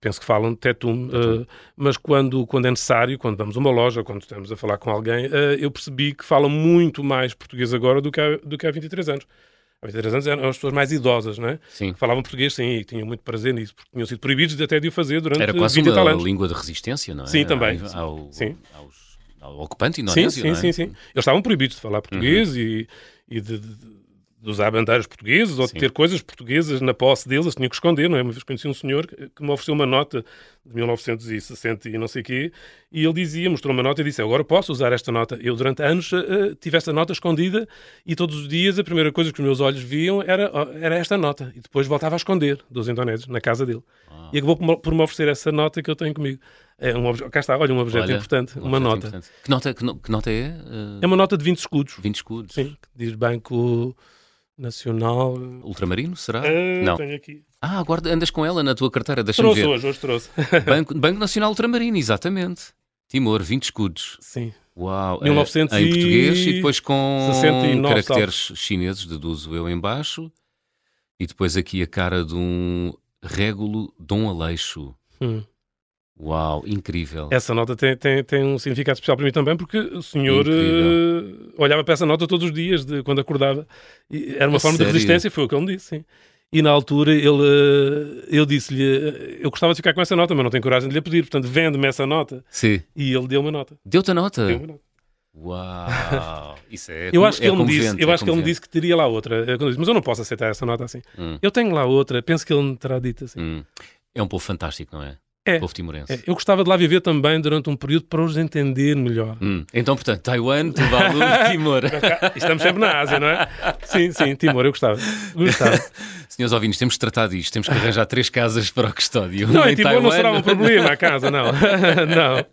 Penso que falam de tetum, uh, mas quando, quando é necessário, quando vamos a uma loja, quando estamos a falar com alguém, uh, eu percebi que falam muito mais português agora do que há, do que há vinte e três anos. Há vinte e três anos eram as pessoas mais idosas, não é? Sim. Que falavam português, sim, e tinham muito prazer nisso, porque tinham sido proibidos de até de o fazer durante vinte e tal anos. Era quase uma língua de resistência, não é? Sim, também. Ao, sim. Aos, ao ocupante indonésio, sim, sim, não é? Sim, sim, sim. Eles estavam proibidos de falar português uhum. e, e de... de de usar bandeiras portuguesas ou Sim. de ter coisas portuguesas na posse deles, tinha que esconder, não é? Uma vez conheci um senhor que me ofereceu uma nota de mil novecentos e sessenta e não sei o quê, e ele dizia, mostrou uma nota e disse, agora posso usar esta nota. Eu durante anos uh, tive esta nota escondida e todos os dias a primeira coisa que os meus olhos viam era, era esta nota, e depois voltava a esconder dos indonésios na casa dele. Ah. E acabou por me oferecer essa nota que eu tenho comigo. É um objeto, cá está, olha, um objeto olha, importante, um uma objeto nota. Importante. Que nota. Que, no, que nota é? Uh... É uma nota de vinte escudos. vinte escudos. Sim, que diz Banco Nacional... Ultramarino, será? Uh, não. Tenho aqui. Ah, guarda, andas com ela na tua carteira, deixa-me ver. Trouxe hoje, hoje trouxe. Banco, Banco Nacional Ultramarino, exatamente. Timor, vinte escudos. Sim. Uau. mil e novecentos é, em português e depois com sessenta e nove, caracteres salve. Chineses, deduzo eu, em baixo. E depois aqui a cara de um régulo Dom Aleixo. Hum. Uau, incrível. Essa nota tem, tem, tem um significado especial para mim também, porque o senhor uh, olhava para essa nota todos os dias, de, quando acordava. E era uma a forma sério? de resistência, foi o que ele me disse, sim. E na altura ele, uh, eu disse-lhe, eu gostava de ficar com essa nota, mas não tenho coragem de lhe pedir, portanto vende-me essa nota. Sim. E ele deu uma nota. Deu-te a nota? Deu uma nota. Uau! Isso é eu acho que, é ele, me disse, eu é acho que ele me disse que teria lá outra. Eu disse, mas eu não posso aceitar essa nota assim. Hum. Eu tenho lá outra, penso que ele me terá dito assim. Hum. É um povo fantástico, não é? É, povo timorense. É. Eu gostava de lá viver também durante um período para os entender melhor. Hum. Então, portanto, Taiwan, Tuvalu, Timor. Estamos sempre na Ásia, não é? Sim, sim, Timor, eu gostava. gostava. Senhores ouvintes, temos de tratar disto, temos que arranjar três casas para o custódio. Não, em Timor Taiwan... não será um problema a casa, não. Não.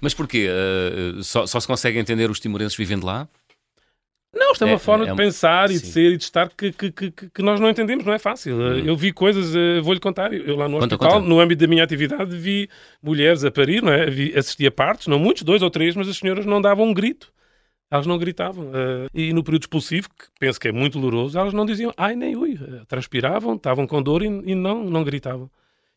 Mas porquê? Uh, só, só se consegue entender os timorenses vivendo lá? Não, isto é uma é, forma é, de pensar é, e de ser e de estar que, que, que, que nós não entendemos, não é fácil. Hum. Eu vi coisas, vou-lhe contar, eu lá no conta, hospital, conta. no âmbito da minha atividade, vi mulheres a parir, não é? Vi, assisti a partos, não muitos, dois ou três, mas as senhoras não davam um grito. Elas não gritavam. Uh, e no período expulsivo, que penso que é muito doloroso, elas não diziam ai nem ui. Transpiravam, estavam com dor e, e não, não gritavam.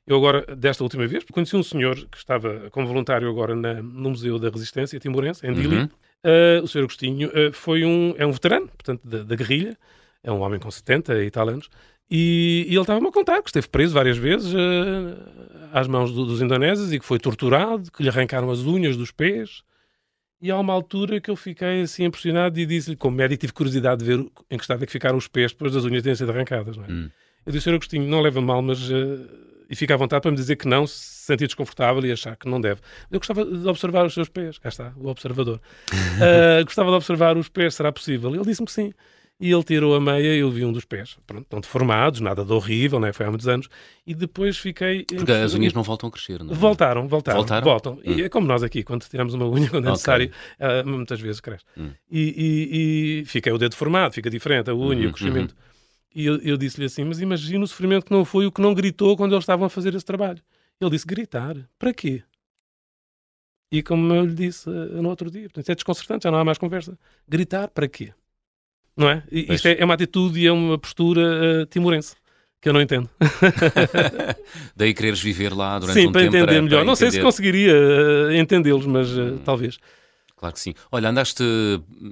Eu agora, desta última vez, conheci um senhor que estava como voluntário agora na, no Museu da Resistência Timorense, em Dili. Uhum. Uh, o senhor Agostinho uh, foi um, é um veterano, portanto, da, da guerrilha. É um homem com setenta e tal anos. E, e ele estava-me a contar que esteve preso várias vezes uh, às mãos do, dos indonésios e que foi torturado, que lhe arrancaram as unhas dos pés. E há uma altura que eu fiquei assim impressionado e disse-lhe, como médico, tive curiosidade de ver em que estado é que ficaram os pés depois das unhas terem sido arrancadas. Não é? Hum. Eu disse, senhor Agostinho, não leva mal, mas... Uh, e fica à vontade para me dizer que não, se sentir desconfortável e achar que não deve. Eu gostava de observar os seus pés. Cá está, o observador. uh, gostava de observar os pés, será possível? Ele disse-me que sim. E ele tirou a meia e eu vi um dos pés. Pronto, não deformados, nada de horrível, não é? Foi há muitos anos. E depois fiquei... Porque as unhas não voltam a crescer, não é? Voltaram, voltaram. Voltaram? Voltam. Hum. E é como nós aqui, quando tiramos uma unha, quando é okay. necessário, uh, muitas vezes cresce. Hum. E, e, e fica o dedo formado, fica diferente, a unha, hum, o crescimento. Hum. E eu, eu disse-lhe assim, mas imagina o sofrimento que não foi o que não gritou quando eles estavam a fazer esse trabalho. Ele disse, gritar? Para quê? E como eu lhe disse uh, no outro dia, portanto, é desconcertante, já não há mais conversa. Gritar para quê? Não é? E, isto é, é uma atitude e é uma postura uh, timorense, que eu não entendo. Daí quereres viver lá durante Sim, um tempo. Sim, para entender melhor. Para não entender. Sei se conseguiria uh, entendê-los, mas uh, hum. talvez. Claro que sim. Olha, andaste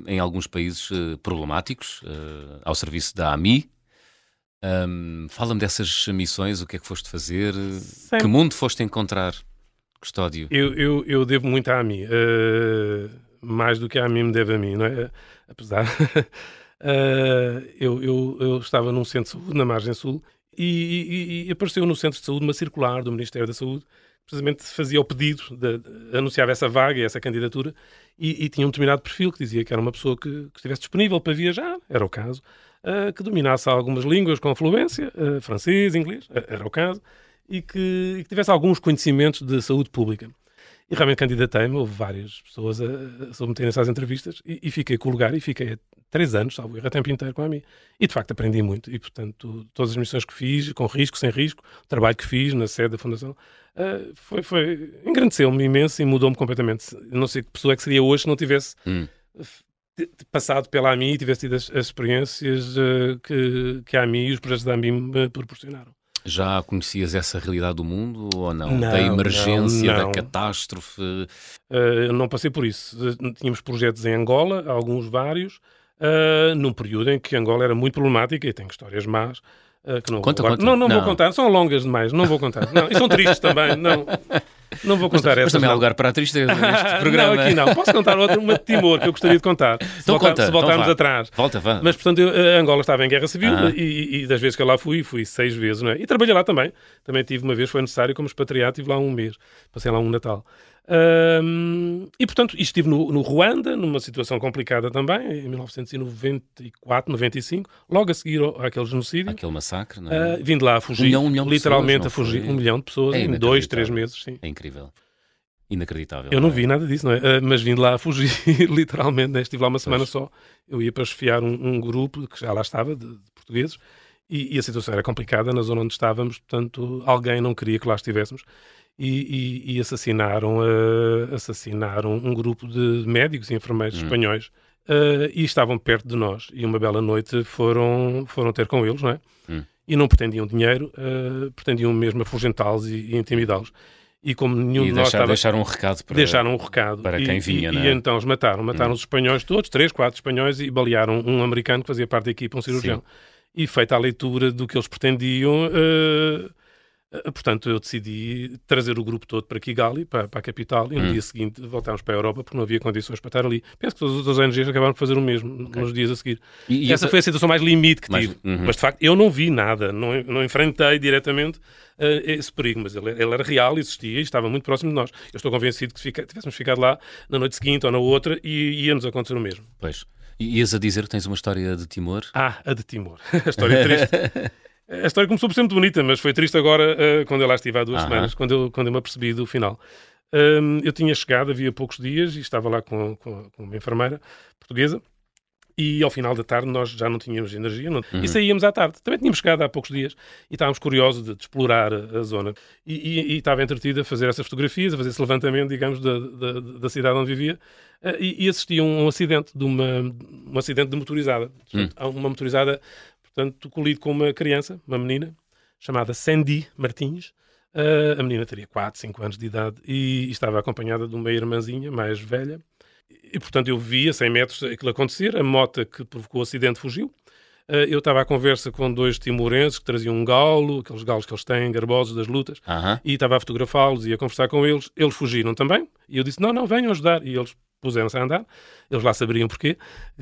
em alguns países uh, problemáticos, uh, ao serviço da A M I. Um, fala-me dessas missões, o que é que foste fazer, Sempre. que mundo foste encontrar, Custódio? Eu, eu, eu devo muito à AMI, uh, mais do que a AMI me deve a mim, não é? Apesar, uh, eu, eu, eu estava num centro de saúde, na margem sul, e, e, e apareceu no centro de saúde uma circular do Ministério da Saúde, precisamente fazia o pedido, de, de, anunciava essa vaga e essa candidatura, e, e tinha um determinado perfil que dizia que era uma pessoa que, que estivesse disponível para viajar, era o caso, uh, que dominasse algumas línguas com fluência, uh, francês, inglês, uh, era o caso, e que, e que tivesse alguns conhecimentos de saúde pública. E realmente candidatei-me, houve várias pessoas a, a submeterem-se às entrevistas, e, e fiquei com o lugar, e fiquei três anos, salvo erro, a tempo inteiro com a AMI. E de facto aprendi muito, e portanto todas as missões que fiz, com risco, sem risco, o trabalho que fiz na sede da Fundação, Uh, foi, foi, engrandeceu-me imenso e mudou-me completamente. Não sei que pessoa é que seria hoje se não tivesse hum. passado pela AMI e tivesse tido as, as experiências uh, que, que a AMI e os projetos da AMI me proporcionaram. Já conhecias essa realidade do mundo ou não? não da emergência, não, não. da catástrofe? Uh, não passei por isso. Tínhamos projetos em Angola, alguns vários, uh, num período em que Angola era muito problemática e tem histórias más. Que não, conta, conta. Não, não, não vou contar, são longas demais, não vou contar. Não, e são tristes também, não, não vou contar essas. Mas também há lugar para a tristeza neste programa. Não, aqui não. Posso contar outra, uma de Timor, que eu gostaria de contar, se, então voltar, conta, se voltarmos então atrás. Volta, vá. Mas, portanto, eu, a Angola estava em guerra civil ah. e, e das vezes que eu lá fui, fui seis vezes, não é? E trabalhei lá também. Também tive uma vez, foi necessário, como expatriado, tive lá um mês, passei lá um Natal. Hum, e, portanto, estive no, no Ruanda, numa situação complicada também, em mil novecentos e noventa e quatro, noventa e cinco, logo a seguir ao, àquele genocídio. Aquele massacre, não é? Uh, vindo lá a fugir, um milhão, um milhão literalmente pessoas, a fugir, foi... um milhão de pessoas é em dois, três meses. Sim. É incrível. Inacreditável. Eu não, não é? vi nada disso, não é? Uh, mas vindo lá a fugir, literalmente, né? Estive lá uma semana pois. só. Eu ia para chefiar um, um grupo que já lá estava, de, de portugueses, e, e a situação era complicada na zona onde estávamos, portanto, alguém não queria que lá estivéssemos. E, e, e assassinaram, uh, assassinaram um grupo de médicos e enfermeiros uhum. espanhóis uh, e estavam perto de nós. E uma bela noite foram, foram ter com eles, não é? Uhum. E não pretendiam dinheiro, uh, pretendiam mesmo afugentá-los e, e intimidá-los. E como nenhum e de nós deixar, estava... deixaram um recado para, deixaram um recado. para quem e, vinha, e, né? E então os mataram. Mataram uhum. os espanhóis todos, três, quatro espanhóis, e balearam um americano que fazia parte da equipa, um cirurgião. Sim. E feita a leitura do que eles pretendiam... Uh, Portanto, eu decidi trazer o grupo todo para Kigali, para, para a capital, e no hum. dia seguinte voltámos para a Europa, porque não havia condições para estar ali. Penso que todas as outras O N Gs acabaram de fazer o mesmo okay. nos dias a seguir. E, e essa, essa foi a situação mais limite que mais... tive. Uhum. Mas, de facto, eu não vi nada, não, não enfrentei diretamente uh, esse perigo, mas ele, ele era real, existia e estava muito próximo de nós. Eu estou convencido que se fica, tivéssemos ficado lá na noite seguinte ou na outra, e ia-nos acontecer o mesmo. Pois. E ias a dizer que tens uma história de Timor? Ah, a de Timor. A história triste. A história começou por ser muito bonita, mas foi triste agora uh, quando eu lá estive há duas Aham. semanas, quando eu, quando eu me apercebi do final. Um, eu tinha chegado, havia poucos dias, e estava lá com, com, com uma enfermeira portuguesa, E ao final da tarde nós já não tínhamos energia não... Uhum. E saíamos à tarde. Também tínhamos chegado há poucos dias e estávamos curiosos de, de explorar a, a zona. E, e, e estava entretido a fazer essas fotografias, a fazer esse levantamento, digamos, da, da, da cidade onde vivia. E, e assisti a um acidente de uma, um acidente de motorizada. Portanto, uhum. Uma motorizada, portanto, colide com uma criança, uma menina, chamada Sandy Martins. Uh, a menina teria quatro, cinco anos de idade e, e estava acompanhada de uma irmãzinha mais velha. E, portanto, eu vi a cem metros aquilo acontecer, a moto que provocou o acidente fugiu. Eu estava à conversa com dois timorenses que traziam um galo, aqueles galos que eles têm, garbosos das lutas, uh-huh. E estava a fotografá-los e a conversar com eles. Eles fugiram também e eu disse, não, não, venham ajudar. E eles puseram-se a andar, eles lá saberiam porquê,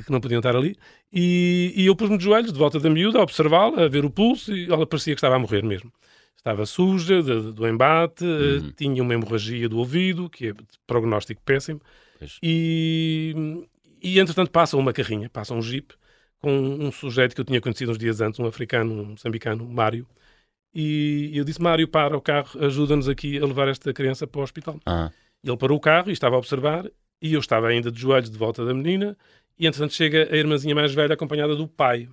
que não podiam estar ali. E, e eu pus-me de joelhos, de volta da miúda, a observá-la, a ver o pulso e ela parecia que estava a morrer mesmo. Estava suja de, de, do embate, uhum. Tinha uma hemorragia do ouvido, que é prognóstico péssimo. E, e, entretanto, passa uma carrinha, passa um jeep, com um, um sujeito que eu tinha conhecido uns dias antes, um africano, um moçambicano, Mário. E eu disse, Mário, para o carro, ajuda-nos aqui a levar esta criança para o hospital. Uhum. Ele parou o carro e estava a observar, e eu estava ainda de joelhos de volta da menina, e, entretanto, chega a irmãzinha mais velha acompanhada do pai.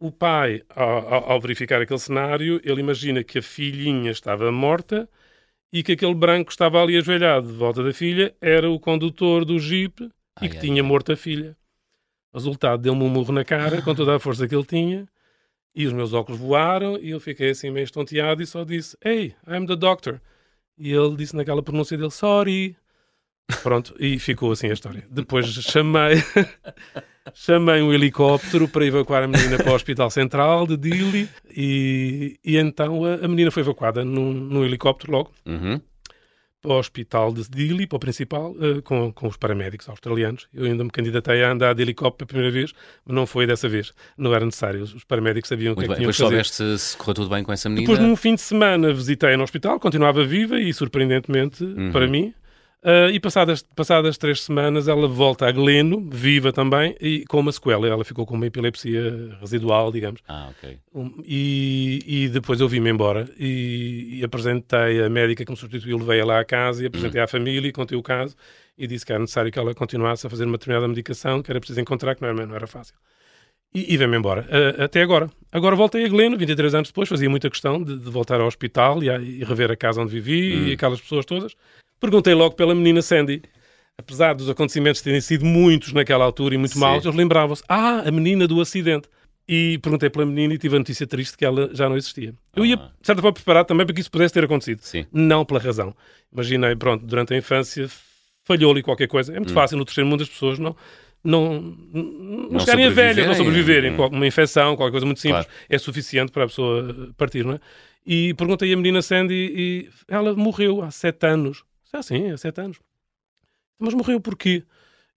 O pai, ao, ao verificar aquele cenário, ele imagina que a filhinha estava morta e que aquele branco estava ali ajoelhado de volta da filha, era o condutor do jeep ai, e que ai, tinha ai. morto a filha. O resultado, deu-me um murro na cara, com toda a força que ele tinha, e os meus óculos voaram, e eu fiquei assim meio estonteado e só disse, hey, I'm the doctor. E ele disse naquela pronúncia dele, sorry. Pronto, e ficou assim a história. Depois chamei... Chamei um helicóptero para evacuar a menina para o Hospital Central de Dili e, e então a, a menina foi evacuada num, num helicóptero logo uhum. para o Hospital de Dili, para o principal, uh, com, com os paramédicos australianos. Eu ainda me candidatei a andar de helicóptero pela primeira vez, mas não foi dessa vez. Não era necessário. Os paramédicos sabiam o que é que tinham que fazer. Depois soubeste se correu tudo bem com essa menina? Depois, num fim de semana, visitei no hospital, continuava viva e, surpreendentemente, uhum. para mim... Uh, e passadas, passadas três semanas ela volta a Gleno, viva também, e com uma sequela. Ela ficou com uma epilepsia residual, digamos. Ah, ok. Um, e, e depois eu vim-me embora e, e apresentei a médica que me substituiu, levei-a lá à casa e apresentei uhum. à família e contei o caso e disse que era necessário que ela continuasse a fazer uma determinada medicação, que era preciso encontrar, que não era, não era fácil. E, e vem-me embora. Uh, até agora. Agora voltei a Gleno, vinte e três anos depois, fazia muita questão de, de voltar ao hospital e, a, e rever a casa onde vivi uhum. e aquelas pessoas todas. Perguntei logo pela menina Sandy. Apesar dos acontecimentos terem sido muitos naquela altura e muito Sim. maus, eles lembravam-se. Ah, a menina do acidente. E perguntei pela menina e tive a notícia triste que ela já não existia. Eu ah. ia, de certa forma, preparado também para que isso pudesse ter acontecido. Sim. Não pela razão. Imaginei, pronto, durante a infância falhou-lhe qualquer coisa. É muito hum. fácil no terceiro mundo as pessoas não... Não, não, não chegarem a velhas, não sobreviverem, hum. uma infecção, qualquer coisa muito simples, claro. É suficiente para a pessoa partir, não é? E perguntei à menina Sandy e ela morreu há sete anos. Ah, sim, há sete anos. Mas morreu porquê?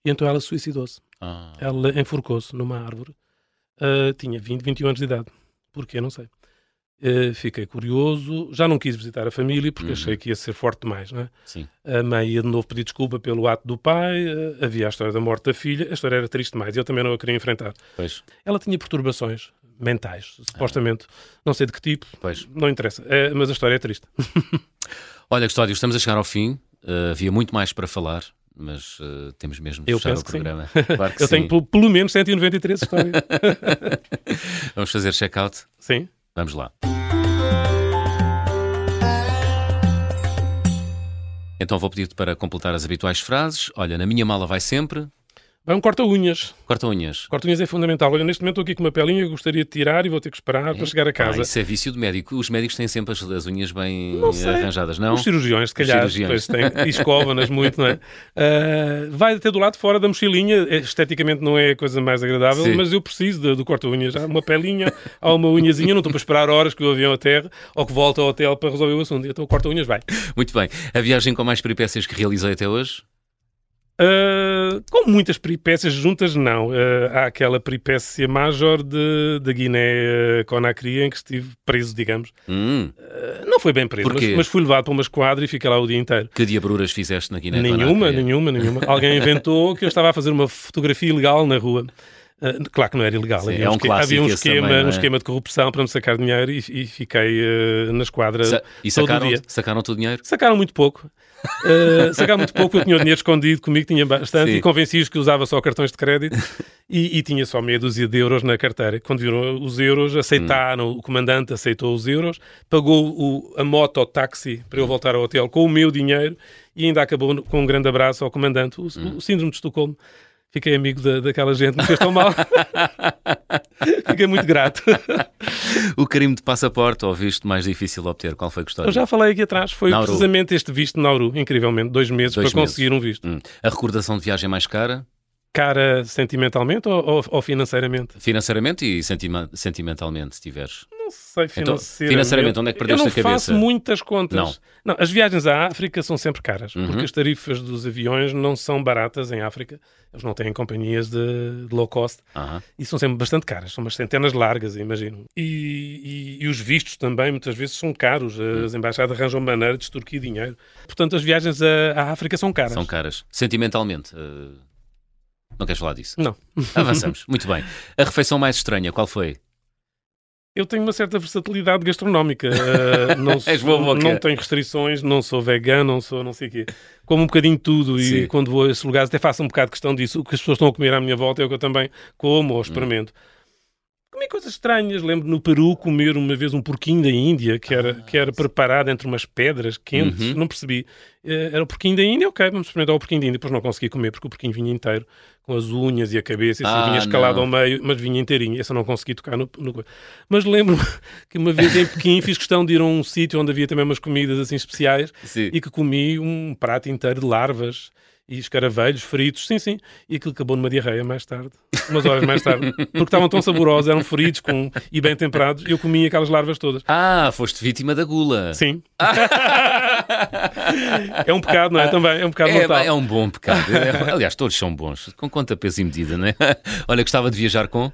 E então ela suicidou-se. Ah. Ela enforcou-se numa árvore. Uh, tinha vinte, vinte e um anos de idade. Porquê? Não sei. Uh, fiquei curioso, já não quis visitar a família porque uhum. achei que ia ser forte demais, não é? Sim. A mãe ia de novo pedir desculpa pelo ato do pai, uh, havia a história da morte da filha, a história era triste demais e eu também não a queria enfrentar. Pois. Ela tinha perturbações mentais, supostamente, ah. não sei de que tipo, pois. Não interessa, uh, mas a história é triste. Olha, Custódio, estamos a chegar ao fim, uh, havia muito mais para falar. Mas uh, temos mesmo de fechar o programa. Claro que eu sim. tenho pelo, pelo menos cento e noventa e três histórias. Vamos fazer check-out? Sim. Vamos lá. Então vou pedir-te para completar as habituais frases. Olha, na minha mala vai sempre... Vai um corta-unhas. Corta-unhas. Corta-unhas é fundamental. Olha, neste momento estou aqui com uma pelinha, eu gostaria de tirar e vou ter que esperar é. para chegar a casa. Ah, isso é vício do médico. Os médicos têm sempre as, as unhas bem não arranjadas, não? Os cirurgiões, se calhar, os cirurgiões. Depois têm, escovam-nas muito, não é? Uh, vai até do lado de fora da mochilinha, esteticamente não é a coisa mais agradável, sim. mas eu preciso do corta-unhas. Há uma pelinha, há uma unhazinha, não estou para esperar horas que o avião aterre ou que volte ao hotel para resolver o assunto. Então o corta-unhas vai. Muito bem. A viagem com mais peripécias que realizei até hoje? Uh, com muitas peripécias juntas, não. Uh, há aquela peripécia major de, de Guiné-Conacria em que estive preso, digamos. Hum. Uh, não foi bem preso, mas, mas fui levado para uma esquadra e fiquei lá o dia inteiro. Que diabruras fizeste na Guiné-Conacria? Nenhuma, nenhuma, nenhuma. Alguém inventou que eu estava a fazer uma fotografia ilegal na rua. Uh, claro que não era ilegal. Sim, havia é um, um havia um esquema, também, é? um esquema de corrupção para me sacar dinheiro e, e fiquei uh, na esquadra Sa e todo sacaram, dia. Sacaram-te o dinheiro? Sacaram muito pouco. Uh, sacaram muito pouco, eu tinha o dinheiro escondido comigo, tinha bastante, sim, e convenci-os que usava só cartões de crédito e, e tinha só meia dúzia de euros na carteira. Quando viram os euros, aceitaram, hum. o comandante aceitou os euros, pagou o, a moto ao táxi para eu voltar ao hotel com o meu dinheiro e ainda acabou no, com um grande abraço ao comandante. O, hum. o síndrome de Estocolmo. Fiquei amigo da, daquela gente, me fez tão mal. Fiquei muito grato. O crime de passaporte ou visto mais difícil de obter, qual foi a história? Eu já falei aqui atrás, foi Nauru. precisamente este visto de Nauru, incrivelmente, dois meses dois para meses. conseguir um visto. Hum. A recordação de viagem mais cara? Cara sentimentalmente ou, ou, ou financeiramente? Financeiramente e sentiment, sentimentalmente, se tiveres. Não sei, financeiramente. Então, financeiramente, onde é que perdeste a cabeça? Eu não faço muitas contas. Não. Não, as viagens à África são sempre caras, uhum. porque as tarifas dos aviões não são baratas em África. Eles não têm companhias de, de low cost uhum. e são sempre bastante caras. São umas centenas largas, imagino. E, e, e os vistos também, muitas vezes, são caros. As uhum. embaixadas arranjam maneira de extorquir dinheiro. Portanto, as viagens à, à África são caras. São caras. Sentimentalmente... Uh... Não queres falar disso? Não. Avançamos. Muito bem. A refeição mais estranha, qual foi? Eu tenho uma certa versatilidade gastronómica. Uh, não, sou, não tenho restrições, não sou vegano, não sou não sei o quê. Como um bocadinho de tudo e sim. quando vou a esses lugares até faço um bocado questão disso. O que as pessoas estão a comer à minha volta é o que eu também como ou experimento. Hum. Comi coisas estranhas. Lembro no Peru comer uma vez um porquinho da Índia que era, ah, que era preparado entre umas pedras quentes. Uhum. Não percebi. Era o porquinho da Índia, ok, vamos experimentar o porquinho da Índia. Depois não consegui comer porque o porquinho vinha inteiro, com as unhas e a cabeça, assim, ah, vinha escalado não. ao meio, mas vinha inteirinho. Essa não consegui tocar no... no... Mas lembro-me que uma vez em Pequim fiz questão de ir a um sítio onde havia também umas comidas assim especiais sim. e que comi um prato inteiro de larvas e escaravelhos fritos, sim, sim. E aquilo acabou numa diarreia mais tarde, umas horas mais tarde, porque estavam tão saborosos, eram fritos com... e bem temperados, e eu comi aquelas larvas todas. Ah, foste vítima da gula. Sim. É um pecado, não é? Também é um pecado é, mortal. É um bom pecado. É, aliás, todos são bons, com conta, peso e medida, não é? Olha, gostava de viajar com...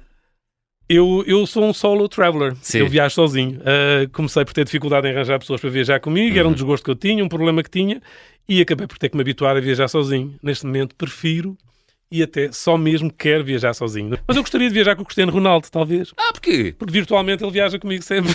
Eu, eu sou um solo traveler, sim. eu viajo sozinho. Uh, comecei por ter dificuldade em arranjar pessoas para viajar comigo, uhum. era um desgosto que eu tinha, um problema que tinha, e acabei por ter que me habituar a viajar sozinho. Neste momento prefiro e até só mesmo quero viajar sozinho. Mas eu gostaria de viajar com o Cristiano Ronaldo, talvez. Ah, porquê? Porque virtualmente ele viaja comigo sempre.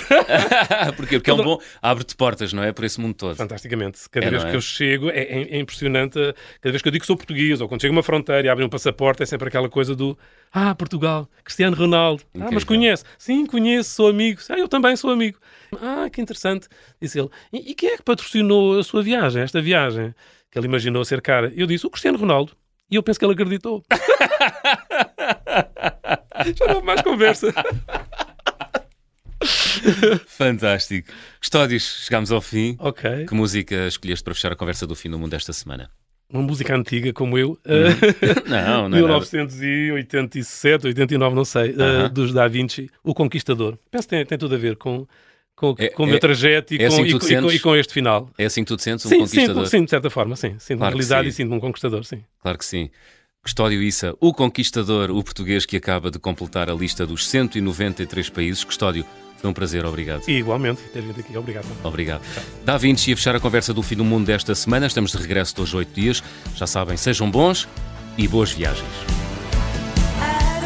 Porquê? Porque é um bom... Abre-te portas, não é? Por esse mundo todo. Fantasticamente. Cada é, vez que é? eu chego, é, é impressionante. Cada vez que eu digo que sou português, ou quando chego a uma fronteira e abrem um passaporte, é sempre aquela coisa do... Ah, Portugal, Cristiano Ronaldo. Incrível. Ah, mas conhece? Sim, conheço, sou amigo. Ah, eu também sou amigo. Ah, que interessante, disse ele. E, e quem é que patrocinou a sua viagem, esta viagem? Que ele imaginou ser cara. Eu disse, o Cristiano Ronaldo. E eu penso que ele acreditou. Já não houve mais conversa. Fantástico. Custódio, chegámos ao fim. Ok. Que música escolheste para fechar a conversa do fim do mundo desta semana? Uma música antiga, como eu. Hum. Não, não é mil novecentos e oitenta e sete, oitenta e nove, não sei. Uh-huh. uh, dos Da Vinci. O Conquistador. Penso que tem, tem tudo a ver com... Com, é, com o meu é, trajeto e, é assim com, e, e, com, e com este final. É assim que tu te sentes um sim, conquistador? Sim, sim, de certa forma, sim. Sinto-me realizado e sinto-me um conquistador, sim. Claro que sim. Custódio Issa, o conquistador, o português que acaba de completar a lista dos cento e noventa e três países. Custódio, foi um prazer, obrigado. E igualmente, ter vindo aqui, obrigado. Obrigado. Da Vinci a fechar a conversa do fim do mundo desta semana. Estamos de regresso todos os oito dias. Já sabem, sejam bons e boas viagens. Oh,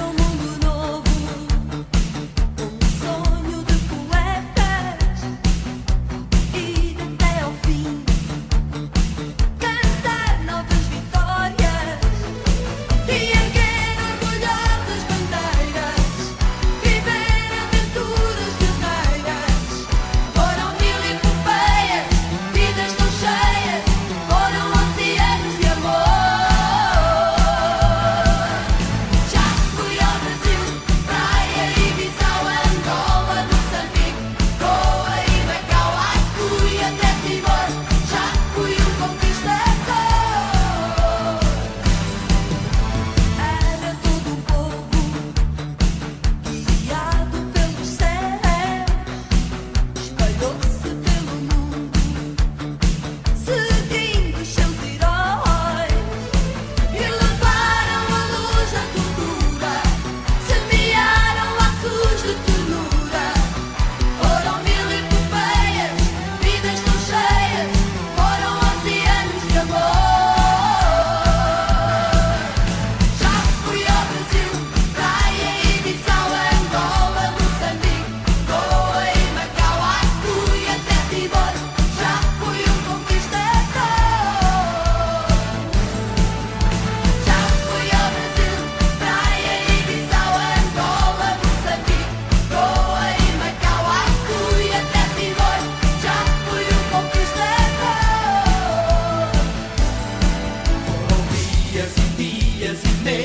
dias e meses.